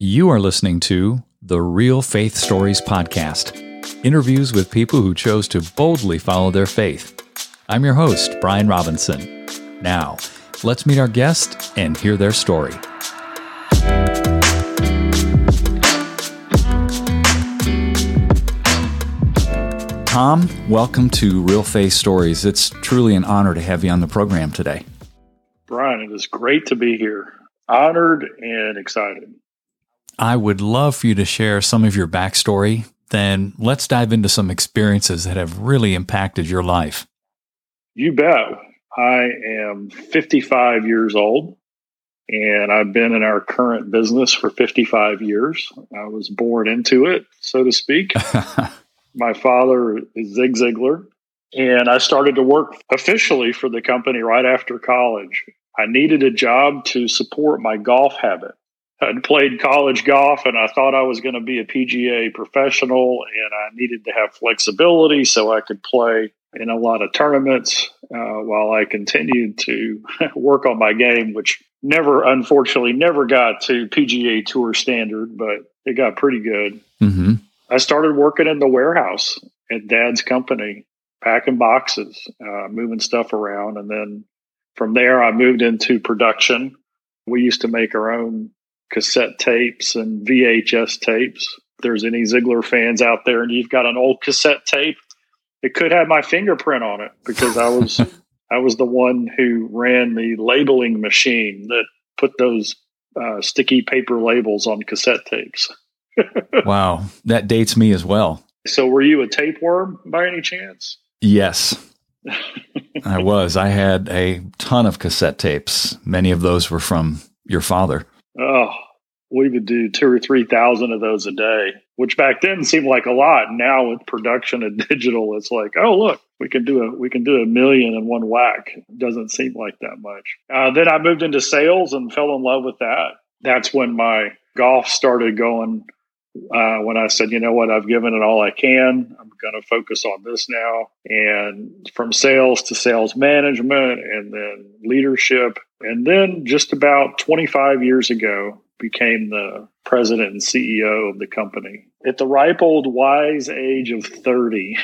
You are listening to The Real Faith Stories Podcast, interviews with people who chose to boldly follow their faith. I'm your host, Brian Robinson. Now, let's meet our guest and hear their story. Tom, welcome to Real Faith Stories. It's truly an honor to have you on the program today. Brian, it is great to be here. Honored and excited. I would love for you to share some of your backstory. Then let's dive into some experiences that have really impacted your life. You bet. I am 55 years old, and I've been in our current business for 55 years. I was born into it, so to speak. My father is Zig Ziglar, and I started to work officially for the company right after college. I needed a job to support my golf habit. I'd played college golf, and I thought I was going to be a PGA professional, and I needed to have flexibility so I could play in a lot of tournaments while I continued to work on my game, which unfortunately never got to PGA Tour standard, but it got pretty good. Mm-hmm. I started working in the warehouse at Dad's company, packing boxes, moving stuff around, and then from there I moved into production. We used to make our own cassette tapes and VHS tapes. If there's any Ziglar fans out there and you've got an old cassette tape, it could have my fingerprint on it because I was the one who ran the labeling machine that put those sticky paper labels on cassette tapes. Wow. That dates me as well. So were you a tapeworm by any chance? Yes. I was. I had a ton of cassette tapes. Many of those were from your father. Oh, we would do 2,000 or 3,000 of those a day, which back then seemed like a lot. Now with production and digital, it's like, oh look, we can do a million in one whack. It doesn't seem like that much. Then I moved into sales and fell in love with that. That's when my golf started going. When I said, you know what, I've given it all I can. I'm going to focus on this now. And from sales to sales management and then leadership. And then just about 25 years ago, became the president and CEO of the company at the ripe old wise age of 30.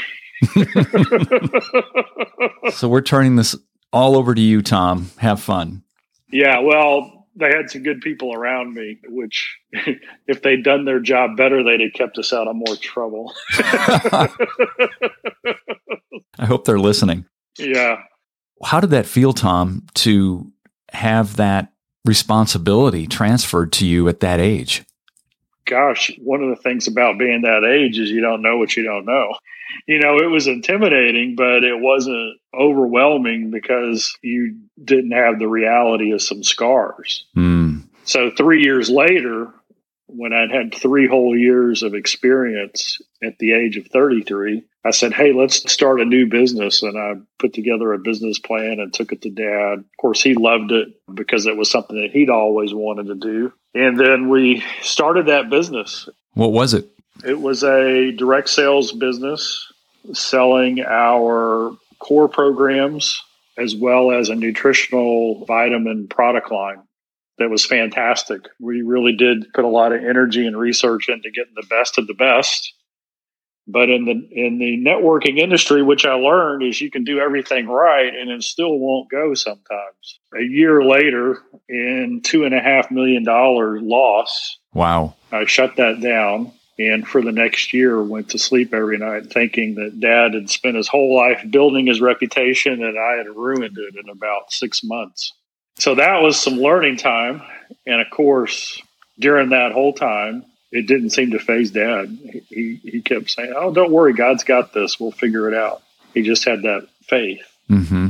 So we're turning this all over to you, Tom. Have fun. Yeah, well, they had some good people around me, which if they'd done their job better, they'd have kept us out of more trouble. I hope they're listening. Yeah. How did that feel, Tom, to have that responsibility transferred to you at that age? Gosh, one of the things about being that age is you don't know what you don't know. You know, it was intimidating, but it wasn't overwhelming because you didn't have the reality of some scars. Mm. So 3 years later, when I'd had 3 whole years of experience at the age of 33, I said, hey, let's start a new business. And I put together a business plan and took it to Dad. Of course, he loved it because it was something that he'd always wanted to do. And then we started that business. What was it? It was a direct sales business selling our core programs as well as a nutritional vitamin product line that was fantastic. We really did put a lot of energy and research into getting the best of the best. But in the networking industry, which I learned is you can do everything right and it still won't go sometimes. A year later, in $2.5 million loss, wow! I shut that down. And for the next year, went to sleep every night thinking that Dad had spent his whole life building his reputation and I had ruined it in about 6 months. So that was some learning time. And of course, during that whole time, it didn't seem to faze Dad. He kept saying, oh, don't worry, God's got this. We'll figure it out. He just had that faith. Mm-hmm.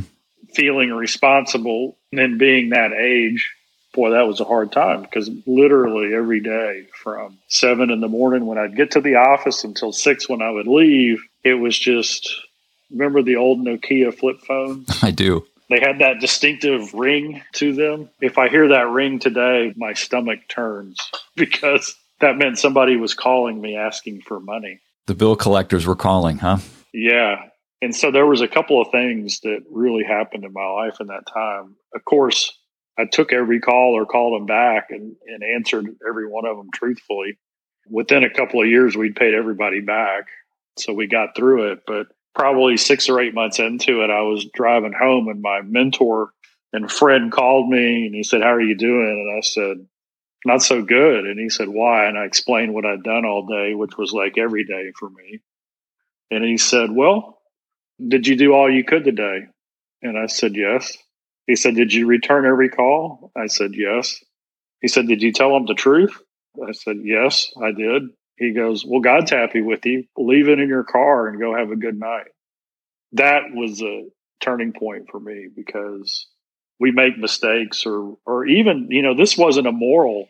Feeling responsible and being that age. Boy, that was a hard time because literally every day from 7 in the morning when I'd get to the office until 6 when I would leave, it was just, remember the old Nokia flip phone? I do. They had that distinctive ring to them. If I hear that ring today, my stomach turns because that meant somebody was calling me asking for money. The bill collectors were calling, huh? Yeah. And so there was a couple of things that really happened in my life in that time. Of course, I took every call or called them back and answered every one of them truthfully. Within a couple of years, we'd paid everybody back. So we got through it. But probably 6 or 8 months into it, I was driving home and my mentor and friend called me and he said, "How are you doing?" And I said, "Not so good." And he said, "Why?" And I explained what I'd done all day, which was like every day for me. And he said, "Well, did you do all you could today?" And I said, "Yes." He said, "Did you return every call?" I said, "Yes." He said, "Did you tell them the truth?" I said, "Yes, I did." He goes, "Well, God's happy with you. Leave it in your car and go have a good night." That was a turning point for me because we make mistakes or even, you know, this wasn't a moral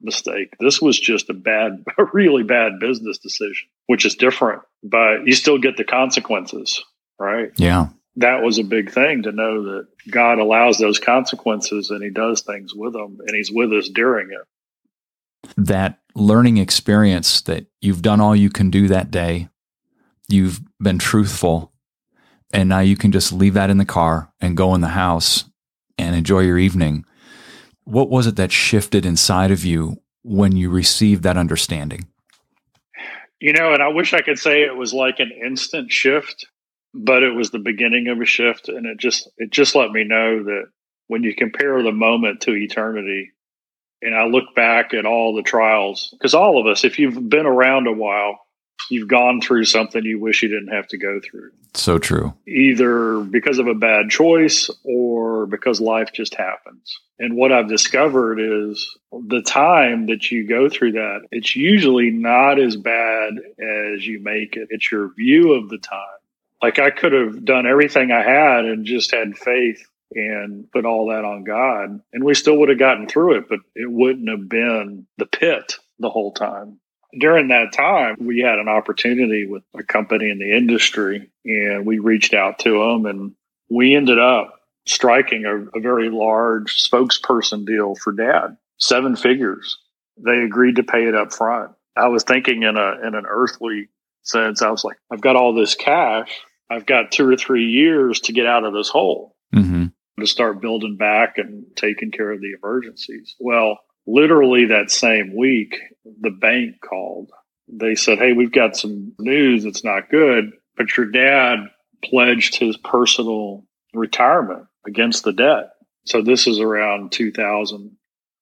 mistake. This was just a really bad business decision, which is different, but you still get the consequences, right? Yeah. That was a big thing to know that God allows those consequences and he does things with them and he's with us during it. That learning experience that you've done all you can do that day, you've been truthful, and now you can just leave that in the car and go in the house and enjoy your evening. What was it that shifted inside of you when you received that understanding? You know, and I wish I could say it was like an instant shift, but it was the beginning of a shift. And it just let me know that when you compare the moment to eternity, and I look back at all the trials, because all of us, if you've been around a while, you've gone through something you wish you didn't have to go through. So true. Either because of a bad choice or because life just happens. And what I've discovered is the time that you go through that, it's usually not as bad as you make it. It's your view of the time. Like I could have done everything I had and just had faith and put all that on God, and we still would have gotten through it, but it wouldn't have been the pit the whole time. During that time, we had an opportunity with a company in the industry, and we reached out to them, and we ended up striking a very large spokesperson deal for Dad, 7 figures. They agreed to pay it up front. I was thinking in an earthly sense, I was like, I've got all this cash. I've got 2 or 3 years to get out of this hole. Mm-hmm. To start building back and taking care of the emergencies. Well, literally that same week, the bank called. They said, "Hey, we've got some news that's not good, but your dad pledged his personal retirement against the debt. So this is around 2000.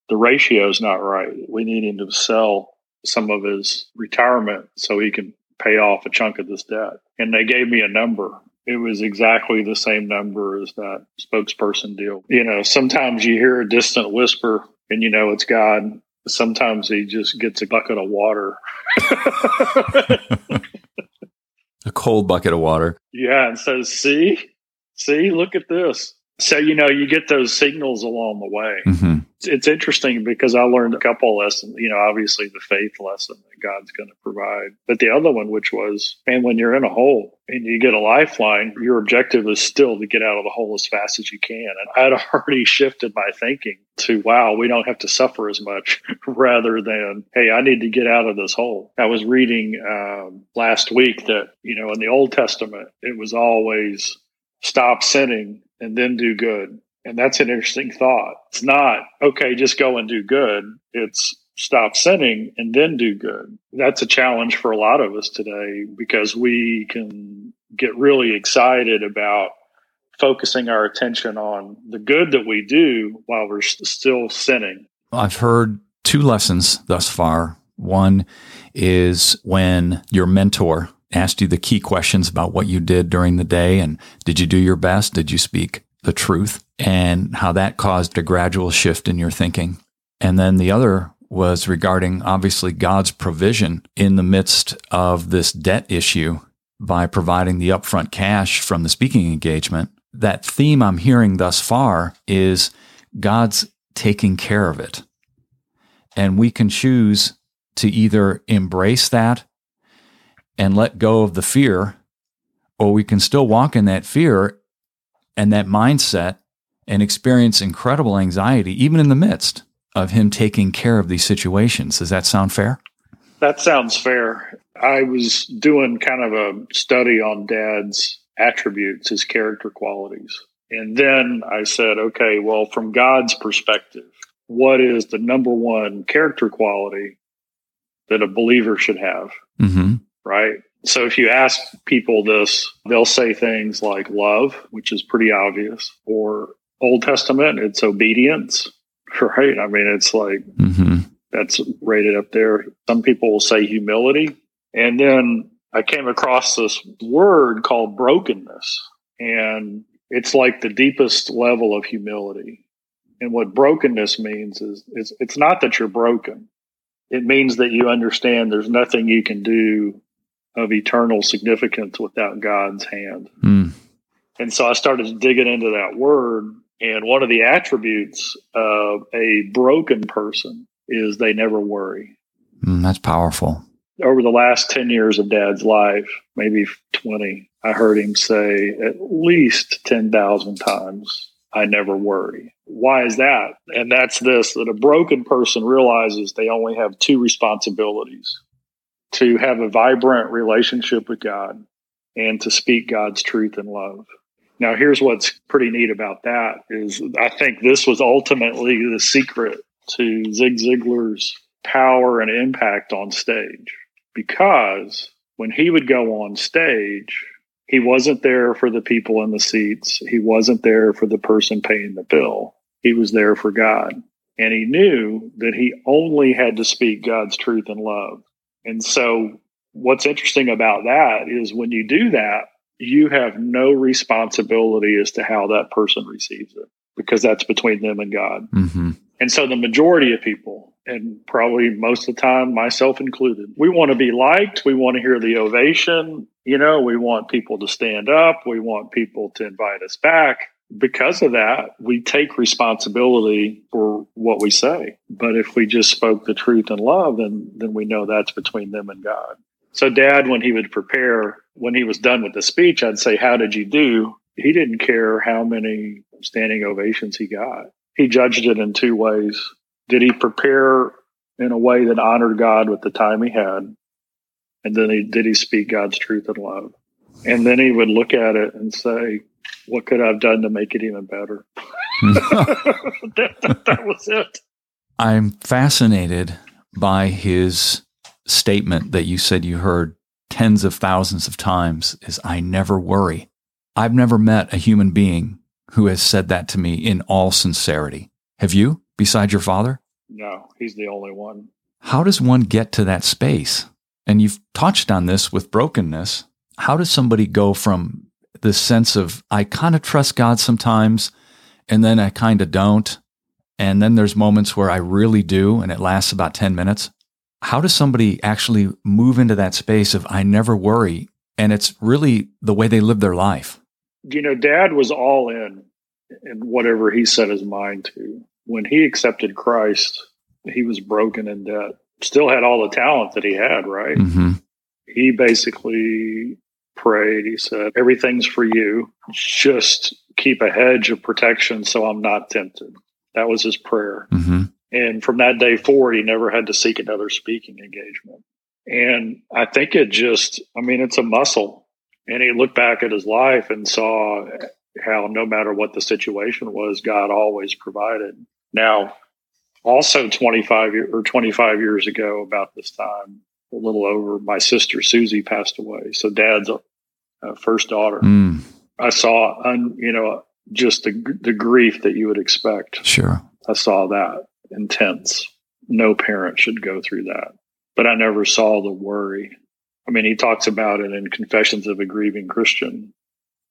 The ratio's not right. We need him to sell some of his retirement so he can pay off a chunk of this debt." And they gave me a number. It was exactly the same number as that spokesperson deal. You know, sometimes you hear a distant whisper and you know it's God. Sometimes he just gets a bucket of water. A cold bucket of water. Yeah, and says, see, look at this. So, you know, you get those signals along the way. Mm-hmm. It's interesting because I learned a couple lessons, you know, obviously the faith lesson that God's going to provide. But the other one, which was, man, when you're in a hole and you get a lifeline, your objective is still to get out of the hole as fast as you can. And I'd already shifted my thinking to, wow, we don't have to suffer as much rather than, hey, I need to get out of this hole. I was reading last week that, you know, in the Old Testament, it was always stop sinning and then do good. And that's an interesting thought. It's not, okay, just go and do good. It's stop sinning and then do good. That's a challenge for a lot of us today because we can get really excited about focusing our attention on the good that we do while we're still sinning. I've heard 2 lessons thus far. One is when your mentor asked you the key questions about what you did during the day and did you do your best? Did you speak the truth? And how that caused a gradual shift in your thinking. And then the other was regarding, obviously, God's provision in the midst of this debt issue by providing the upfront cash from the speaking engagement. That theme I'm hearing thus far is God's taking care of it. And we can choose to either embrace that and let go of the fear, or we can still walk in that fear and that mindset and experience incredible anxiety, even in the midst of him taking care of these situations. Does that sound fair? That sounds fair. I was doing kind of a study on Dad's attributes, his character qualities. And then I said, okay, well, from God's perspective, what is the number one character quality that a believer should have? Mm-hmm. Right? So if you ask people this, they'll say things like love, which is pretty obvious, or Old Testament, it's obedience, right? I mean, it's like, mm-hmm. that's rated up there. Some people will say humility. And then I came across this word called brokenness, and it's like the deepest level of humility. And what brokenness means is it's not that you're broken. It means that you understand there's nothing you can do of eternal significance without God's hand. Mm. And so I started digging into that word. And one of the attributes of a broken person is they never worry. Mm, that's powerful. Over the last 10 years of Dad's life, maybe 20, I heard him say at least 10,000 times, I never worry. Why is that? And that's this, that a broken person realizes they only have two responsibilities: to have a vibrant relationship with God and to speak God's truth in love. Now, here's what's pretty neat about that is I think this was ultimately the secret to Zig Ziglar's power and impact on stage, because when he would go on stage, he wasn't there for the people in the seats. He wasn't there for the person paying the bill. He was there for God. And he knew that he only had to speak God's truth and love. And so what's interesting about that is when you do that, you have no responsibility as to how that person receives it, because that's between them and God. Mm-hmm. And so the majority of people, and probably most of the time, myself included, we want to be liked. We want to hear the ovation. You know, we want people to stand up. We want people to invite us back. Because of that, we take responsibility for what we say. But if we just spoke the truth in love, then we know that's between them and God. So Dad, when he would prepare, when he was done with the speech, I'd say, how did you do? He didn't care how many standing ovations he got. He judged it in two ways. Did he prepare in a way that honored God with the time he had? And then did he speak God's truth and love? And then he would look at it and say, what could I have done to make it even better? that was it. I'm fascinated by his statement that you said you heard tens of thousands of times is, I never worry. I've never met a human being who has said that to me in all sincerity. Have you, besides your father? No, he's the only one. How does one get to that space? And you've touched on this with brokenness. How does somebody go from the sense of, I kind of trust God sometimes, and then I kind of don't, and then there's moments where I really do, and it lasts about 10 minutes. How does somebody actually move into that space of, I never worry, and it's really the way they live their life? You know, Dad was all in whatever he set his mind to. When he accepted Christ, he was broken in debt. Still had all the talent that he had, right? Mm-hmm. He basically prayed. He said, everything's for you. Just keep a hedge of protection so I'm not tempted. That was his prayer. Mm-hmm. And from that day forward, he never had to seek another speaking engagement. And I think it's a muscle. And he looked back at his life and saw how no matter what the situation was, God always provided. Now, also 25 years ago about this time, a little over, my sister Susie passed away. So Dad's first daughter. Mm. I saw, just the grief that you would expect. Sure. I saw that. Intense. No parent should go through that. But I never saw the worry. I mean, he talks about it in Confessions of a Grieving Christian,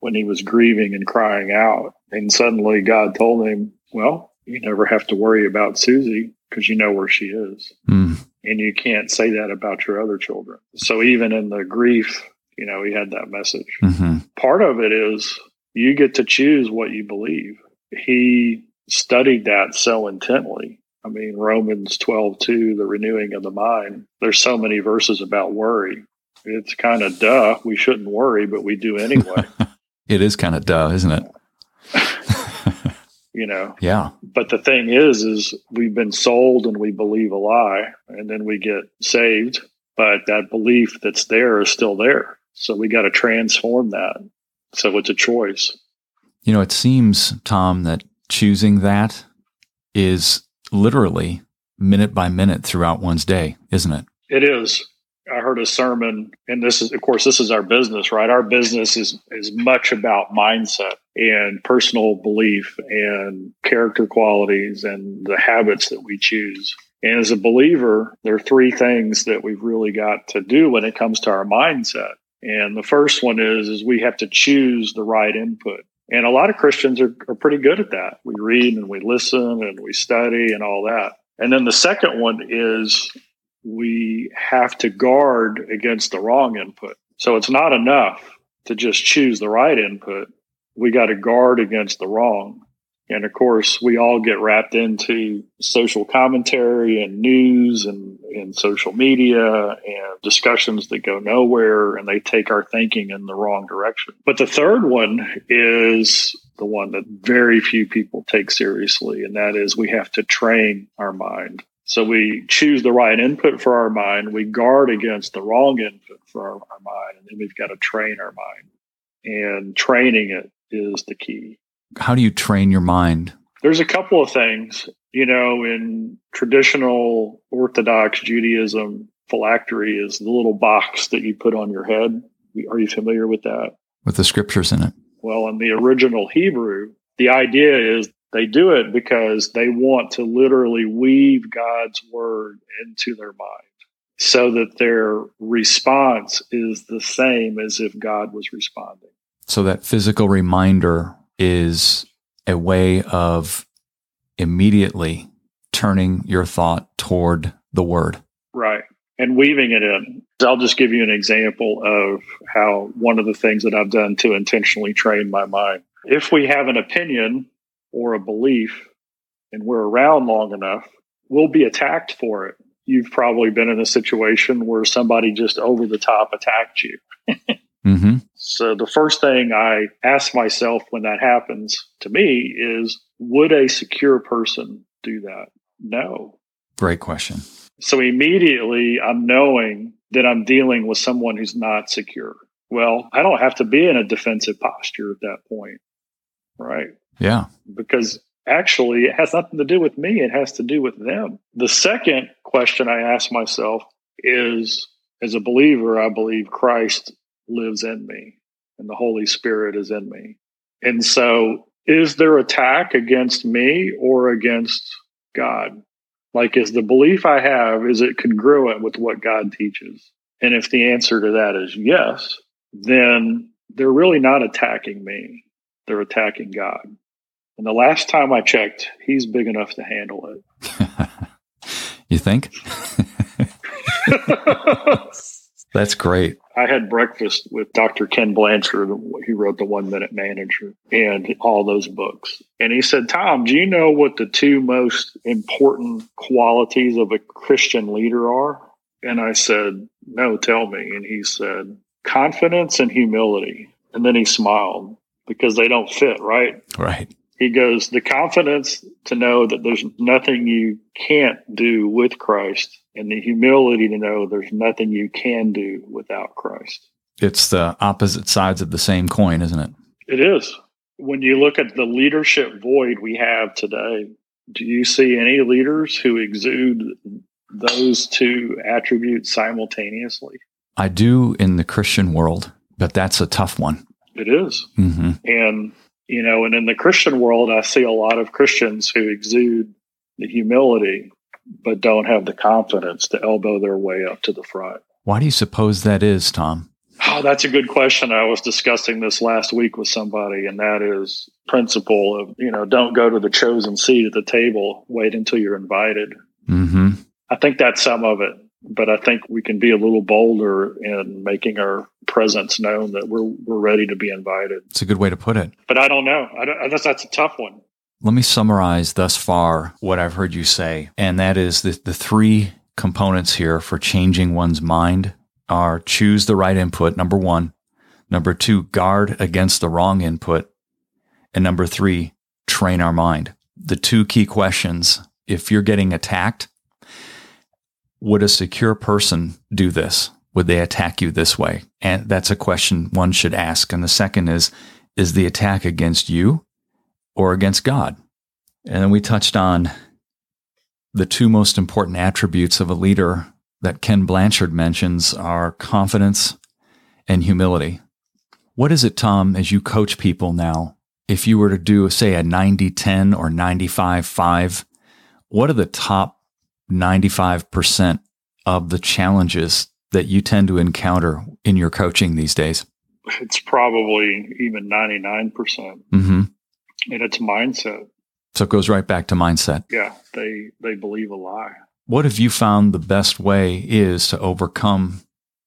when he was grieving and crying out. And suddenly God told him, well, you never have to worry about Susie because you know where she is. Mm. And you can't say that about your other children. So even in the grief, he had that message. Mm-hmm. Part of it is you get to choose what you believe. He studied that so intently. I mean, Romans 12:2, the renewing of the mind. There's so many verses about worry. It's kind of duh. We shouldn't worry, but we do anyway. It is kind of duh, isn't it? Yeah. But the thing is we've been sold and we believe a lie, and then we get saved. But that belief that's there is still there. So we got to transform that. So it's a choice. You know, it seems, Tom, that choosing that is literally minute by minute throughout one's day, isn't it? It is. I heard a sermon, and this is, of course, this is our business, right? Our business is much about mindset and personal belief and character qualities and the habits that we choose. And as a believer, there are three things that we've really got to do when it comes to our mindset. And the first one is we have to choose the right input. And a lot of Christians are pretty good at that. We read and we listen and we study and all that. And then the second one is we have to guard against the wrong input. So it's not enough to just choose the right input. We got to guard against the wrong. And of course, we all get wrapped into social commentary and news and social media and discussions that go nowhere, and they take our thinking in the wrong direction. But the third one is the one that very few people take seriously, and that is we have to train our mind. So we choose the right input for our mind, we guard against the wrong input for our mind, and then we've got to train our mind. And training it is the key. How do you train your mind? There's a couple of things. You know, in traditional Orthodox Judaism, phylactery is the little box that you put on your head. Are you familiar with that? With the scriptures in it. Well, in the original Hebrew, the idea is they do it because they want to literally weave God's word into their mind so that their response is the same as if God was responding. So that physical reminder is a way of immediately turning your thought toward the word. Right. And weaving it in. I'll just give you an example of how one of the things that I've done to intentionally train my mind. If we have an opinion or a belief and we're around long enough, we'll be attacked for it. You've probably been in a situation where somebody just over the top attacked you. Mm-hmm. So the first thing I ask myself when that happens to me is, would a secure person do that? No. Great question. So immediately I'm knowing that I'm dealing with someone who's not secure. Well, I don't have to be in a defensive posture at that point, right? Yeah. Because actually it has nothing to do with me. It has to do with them. The second question I ask myself is, as a believer, I believe Christ lives in me and the Holy Spirit is in me. And so is there attack against me or against God? Like, is the belief I have, is it congruent with what God teaches? And if the answer to that is yes, then they're really not attacking me. They're attacking God. And the last time I checked, he's big enough to handle it. You think? That's great. I had breakfast with Dr. Ken Blanchard, who wrote The 1 Minute Manager and all those books. And he said, Tom, do you know what the two most important qualities of a Christian leader are? And I said, no, tell me. And he said, confidence and humility. And then he smiled because they don't fit, right? Right. He goes, the confidence to know that there's nothing you can't do with Christ, and the humility to know there's nothing you can do without Christ. It's the opposite sides of the same coin, isn't it? It is. When you look at the leadership void we have today, do you see any leaders who exude those two attributes simultaneously? I do in the Christian world, but that's a tough one. It is. Mm-hmm. And you know, and in the Christian world, I see a lot of Christians who exude the humility, but don't have the confidence to elbow their way up to the front. Why do you suppose that is, Tom? Oh, that's a good question. I was discussing this last week with somebody, and that is principle of, you know, don't go to the chosen seat at the table. Wait until you're invited. Mm-hmm. I think that's some of it, but I think we can be a little bolder in making our presence known that we're ready to be invited. It's a good way to put it. But I don't know. That's a tough one. Let me summarize thus far what I've heard you say, and that is that the three components here for changing one's mind are choose the right input, number one. Number two, guard against the wrong input. And number three, train our mind. The two key questions, if you're getting attacked, would a secure person do this? Would they attack you this way? And that's a question one should ask. And the second is, is the attack against you or against God? And then we touched on the two most important attributes of a leader that Ken Blanchard mentions are confidence and humility. What is it, Tom, as you coach people now, if you were to do, say, a 90-10 or 95-5, what are the top 95% of the challenges that you tend to encounter in your coaching these days? It's probably even 99%. Mm-hmm. And it's mindset. So it goes right back to mindset. Yeah, they believe a lie. What have you found the best way is to overcome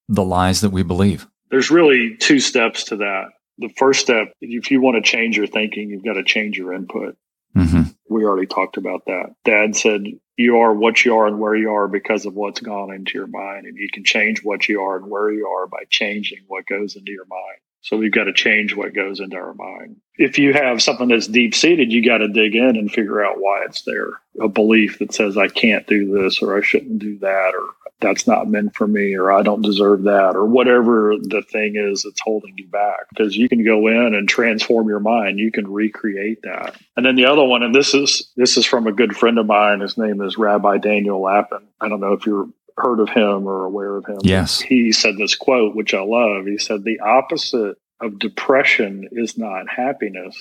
the lies that we believe? There's really two steps to that. The first step, if you want to change your thinking, you've got to change your input. Mm-hmm. We already talked about that. Dad said, you are what you are and where you are because of what's gone into your mind. And you can change what you are and where you are by changing what goes into your mind. So we've got to change what goes into our mind. If you have something that's deep-seated, you got to dig in and figure out why it's there. A belief that says, I can't do this, or I shouldn't do that, or that's not meant for me, or I don't deserve that, or whatever the thing is that's holding you back. Because you can go in and transform your mind. You can recreate that. And then the other one, and this is from a good friend of mine. His name is Rabbi Daniel Lappin. I don't know if you're heard of him or aware of him. Yes. He said this quote, which I love. He said, the opposite of depression is not happiness.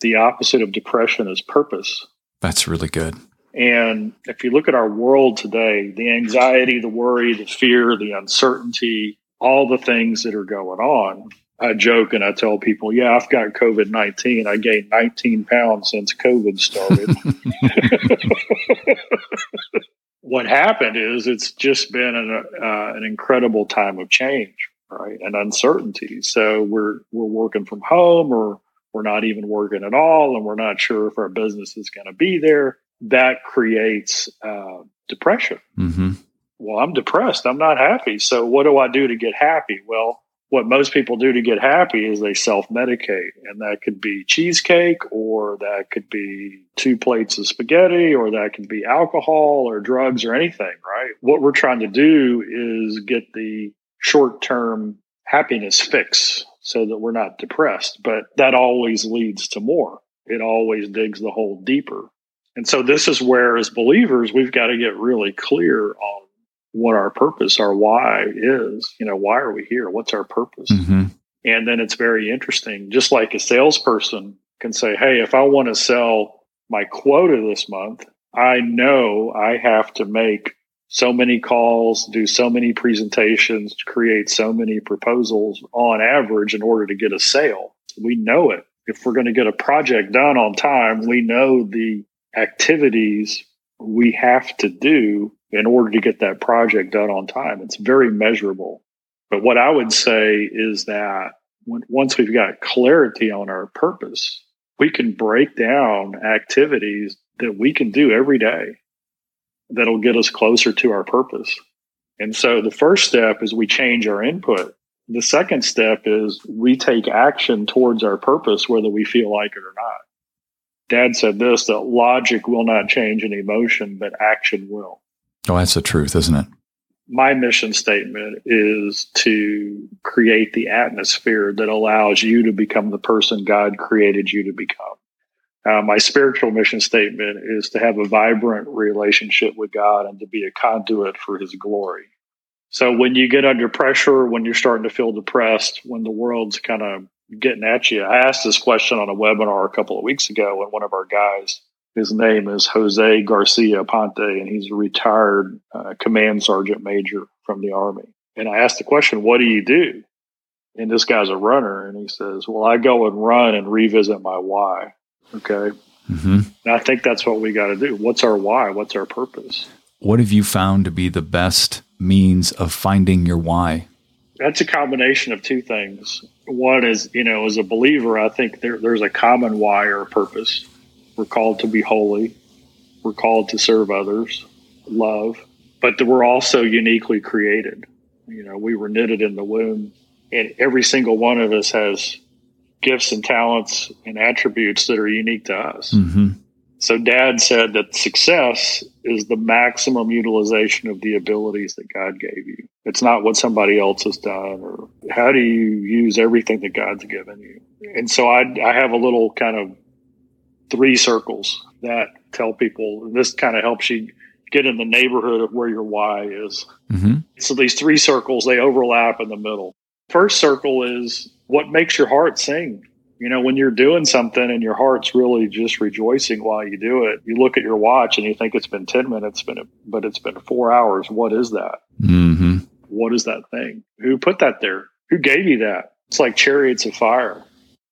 The opposite of depression is purpose. That's really good. And if you look at our world today, the anxiety, the worry, the fear, the uncertainty, all the things that are going on, I joke and I tell people, yeah, I've got COVID-19. I gained 19 pounds since COVID started. What happened is it's just been an incredible time of change, right, and uncertainty. So we're working from home, or we're not even working at all, and we're not sure if our business is going to be there. That creates depression. Mm-hmm. Well, I'm depressed. I'm not happy. So what do I do to get happy? Well, what most people do to get happy is they self-medicate, and that could be cheesecake, or that could be 2 plates of spaghetti, or that could be alcohol or drugs or anything, right? What we're trying to do is get the short-term happiness fix so that we're not depressed, but that always leads to more. It always digs the hole deeper. And so this is where, as believers, we've got to get really clear on what our purpose, our why is. You know, why are we here? What's our purpose? Mm-hmm. And then it's very interesting. Just like a salesperson can say, hey, if I want to sell my quota this month, I know I have to make so many calls, do so many presentations, create so many proposals on average in order to get a sale. We know it. If we're going to get a project done on time, we know the activities we have to do in order to get that project done on time. It's very measurable. But what I would say is that once we've got clarity on our purpose, we can break down activities that we can do every day that'll get us closer to our purpose. And so the first step is we change our input. The second step is we take action towards our purpose, whether we feel like it or not. Dad said this, that logic will not change an emotion, but action will. Oh, that's the truth, isn't it? My mission statement is to create the atmosphere that allows you to become the person God created you to become. My spiritual mission statement is to have a vibrant relationship with God and to be a conduit for His glory. So when you get under pressure, when you're starting to feel depressed, when the world's kind of getting at you, I asked this question on a webinar a couple of weeks ago, and one of our guys, his name is Jose Garcia Ponte, and he's a retired command sergeant major from the Army. And I asked the question, what do you do? And this guy's a runner, and he says, well, I go and run and revisit my why. Okay? Mm-hmm. And I think that's what we got to do. What's our why? What's our purpose? What have you found to be the best means of finding your why? That's a combination of two things. One is, you know, as a believer, I think there's a common why or purpose. We're called to be holy. We're called to serve others, love, but that we're also uniquely created. You know, we were knitted in the womb, and every single one of us has gifts and talents and attributes that are unique to us. Mm-hmm. So Dad said that success is the maximum utilization of the abilities that God gave you. It's not what somebody else has done, or how do you use everything that God's given you? And so I have a little kind of three circles that tell people, and this kind of helps you get in the neighborhood of where your why is. Mm-hmm. So these three circles, they overlap in the middle. First circle is what makes your heart sing. You know, when you're doing something and your heart's really just rejoicing while you do it, you look at your watch and you think it's been 10 minutes, but it's been 4 hours. What is that? Mm-hmm. What is that thing? Who put that there? Who gave you that? It's like chariots of fire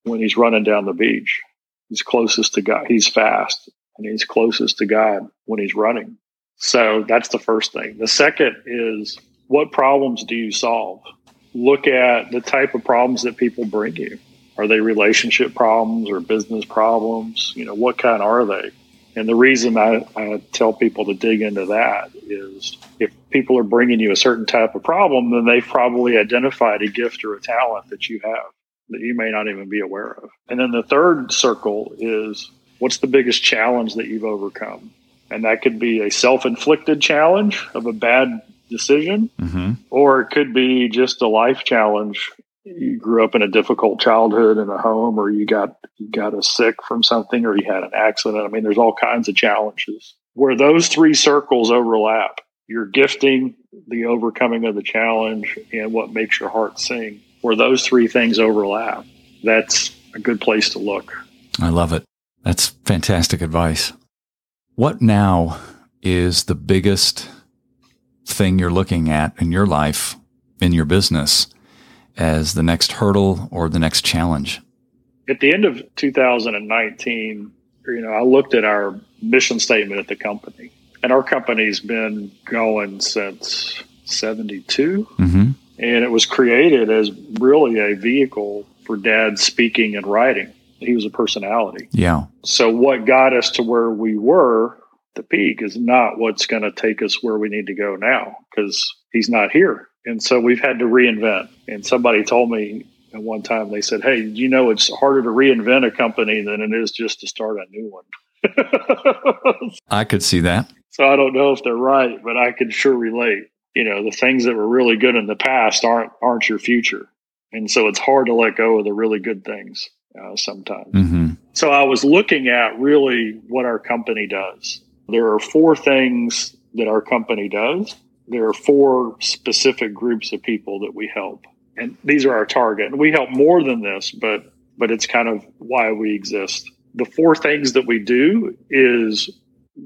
when he's running down the beach. He's closest to God. He's fast, and he's closest to God when he's running. So that's the first thing. The second is, what problems do you solve? Look at the type of problems that people bring you. Are they relationship problems or business problems? You know, what kind are they? And the reason I tell people to dig into that is if people are bringing you a certain type of problem, then they've probably identified a gift or a talent that you have that you may not even be aware of. And then the third circle is, what's the biggest challenge that you've overcome? And that could be a self-inflicted challenge of a bad decision, mm-hmm. or it could be just a life challenge. You grew up in a difficult childhood in a home, or you got sick from something, or you had an accident. I mean, there's all kinds of challenges. Where those three circles overlap, your gifting, the overcoming of the challenge, and what makes your heart sing, where those three things overlap, that's a good place to look. I love it. That's fantastic advice. What now is the biggest thing you're looking at in your life, in your business, as the next hurdle or the next challenge? At the end of 2019, you know, I looked at our mission statement at the company, and our company's been going since 72, mm-hmm. and it was created as really a vehicle for Dad speaking and writing. He was a personality. Yeah. So what got us to where we were, the peak, is not what's going to take us where we need to go now, because he's not here. And so we've had to reinvent. And somebody told me at one time, they said, hey, you know, it's harder to reinvent a company than it is just to start a new one. I could see that. So I don't know if they're right, but I could sure relate. You know, the things that were really good in the past aren't your future. And so it's hard to let go of the really good things sometimes. Mm-hmm. So I was looking at really what our company does. There are four things that our company does. There are four specific groups of people that we help, and these are our target. And we help more than this, but it's kind of why we exist. The four things that we do is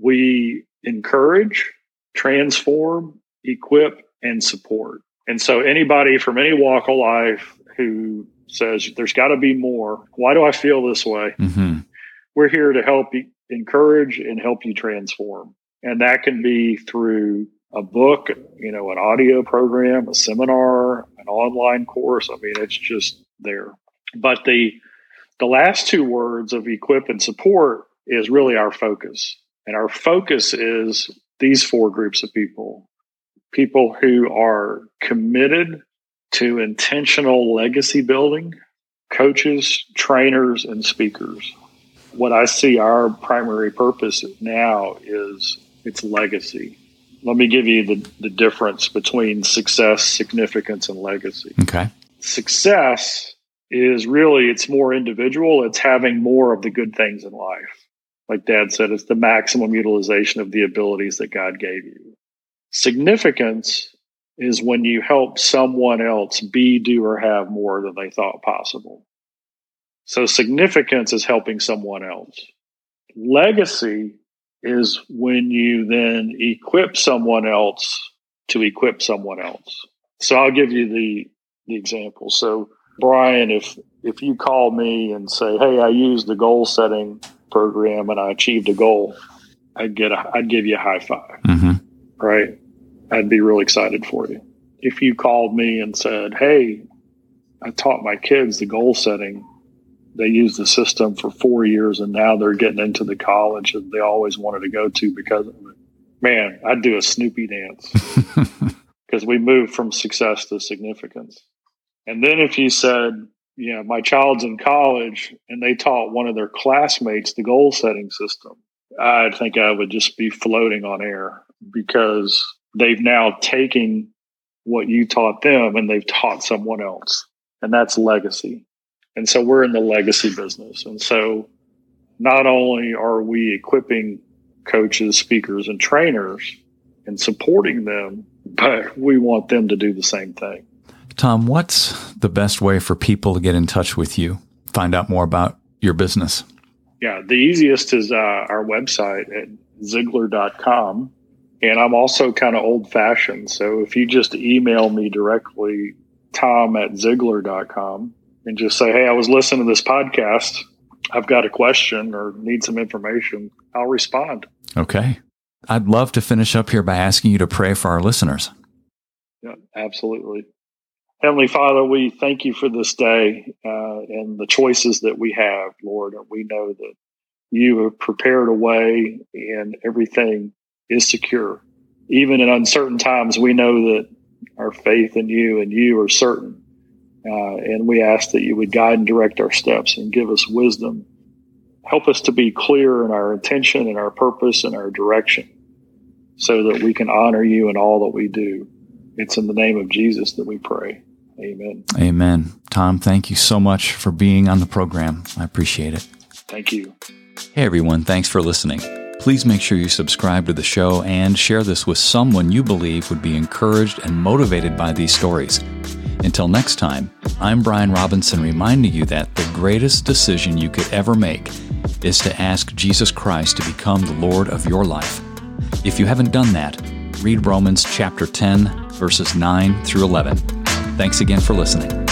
we encourage, transform, equip, and support. And so anybody from any walk of life who says, there's got to be more, why do I feel this way? Mm-hmm. We're here to help you encourage and help you transform. And that can be through a book, you know, an audio program, a seminar, an online course. I mean, it's just there. But the last two words of equip and support is really our focus. And our focus is these four groups of people, people who are committed to intentional legacy building, coaches, trainers, and speakers. What I see our primary purpose now is it's legacy. Let me give you the difference between success, significance, and legacy. Okay. Success is really, it's more individual. It's having more of the good things in life. Like Dad said, it's the maximum utilization of the abilities that God gave you. Significance is when you help someone else be, do, or have more than they thought possible. So significance is helping someone else. Legacy is when you then equip someone else to equip someone else. So I'll give you the example. So Brian, if you call me and say, hey, I used the goal setting program and I achieved a goal, I'd give you a high five, mm-hmm. right? I'd be really excited for you. If you called me and said, hey, I taught my kids the goal setting, they used the system for 4 years, and now they're getting into the college that they always wanted to go to because of it. Man, I'd do a Snoopy dance because we moved from success to significance. And then if you said, yeah, my child's in college and they taught one of their classmates the goal setting system, I think I would just be floating on air, because they've now taken what you taught them and they've taught someone else, and that's legacy. And so we're in the legacy business. And so not only are we equipping coaches, speakers, and trainers and supporting them, but we want them to do the same thing. Tom, what's the best way for people to get in touch with you, find out more about your business? Yeah, the easiest is our website at Ziglar.com. And I'm also kind of old-fashioned. So if you just email me directly, Tom@Ziglar.com, and just say, hey, I was listening to this podcast. I've got a question or need some information. I'll respond. Okay. I'd love to finish up here by asking you to pray for our listeners. Yeah, absolutely. Heavenly Father, we thank you for this day and the choices that we have, Lord. And we know that you have prepared a way and everything is secure. Even in uncertain times, we know that our faith in you are certain. And we ask that you would guide and direct our steps and give us wisdom. Help us to be clear in our intention and our purpose and our direction, so that we can honor you in all that we do. It's in the name of Jesus that we pray. Amen. Amen. Tom, thank you so much for being on the program. I appreciate it. Thank you. Hey, everyone. Thanks for listening. Please make sure you subscribe to the show and share this with someone you believe would be encouraged and motivated by these stories. Until next time, I'm Brian Robinson, reminding you that the greatest decision you could ever make is to ask Jesus Christ to become the Lord of your life. If you haven't done that, read Romans chapter 10, verses 9 through 11. Thanks again for listening.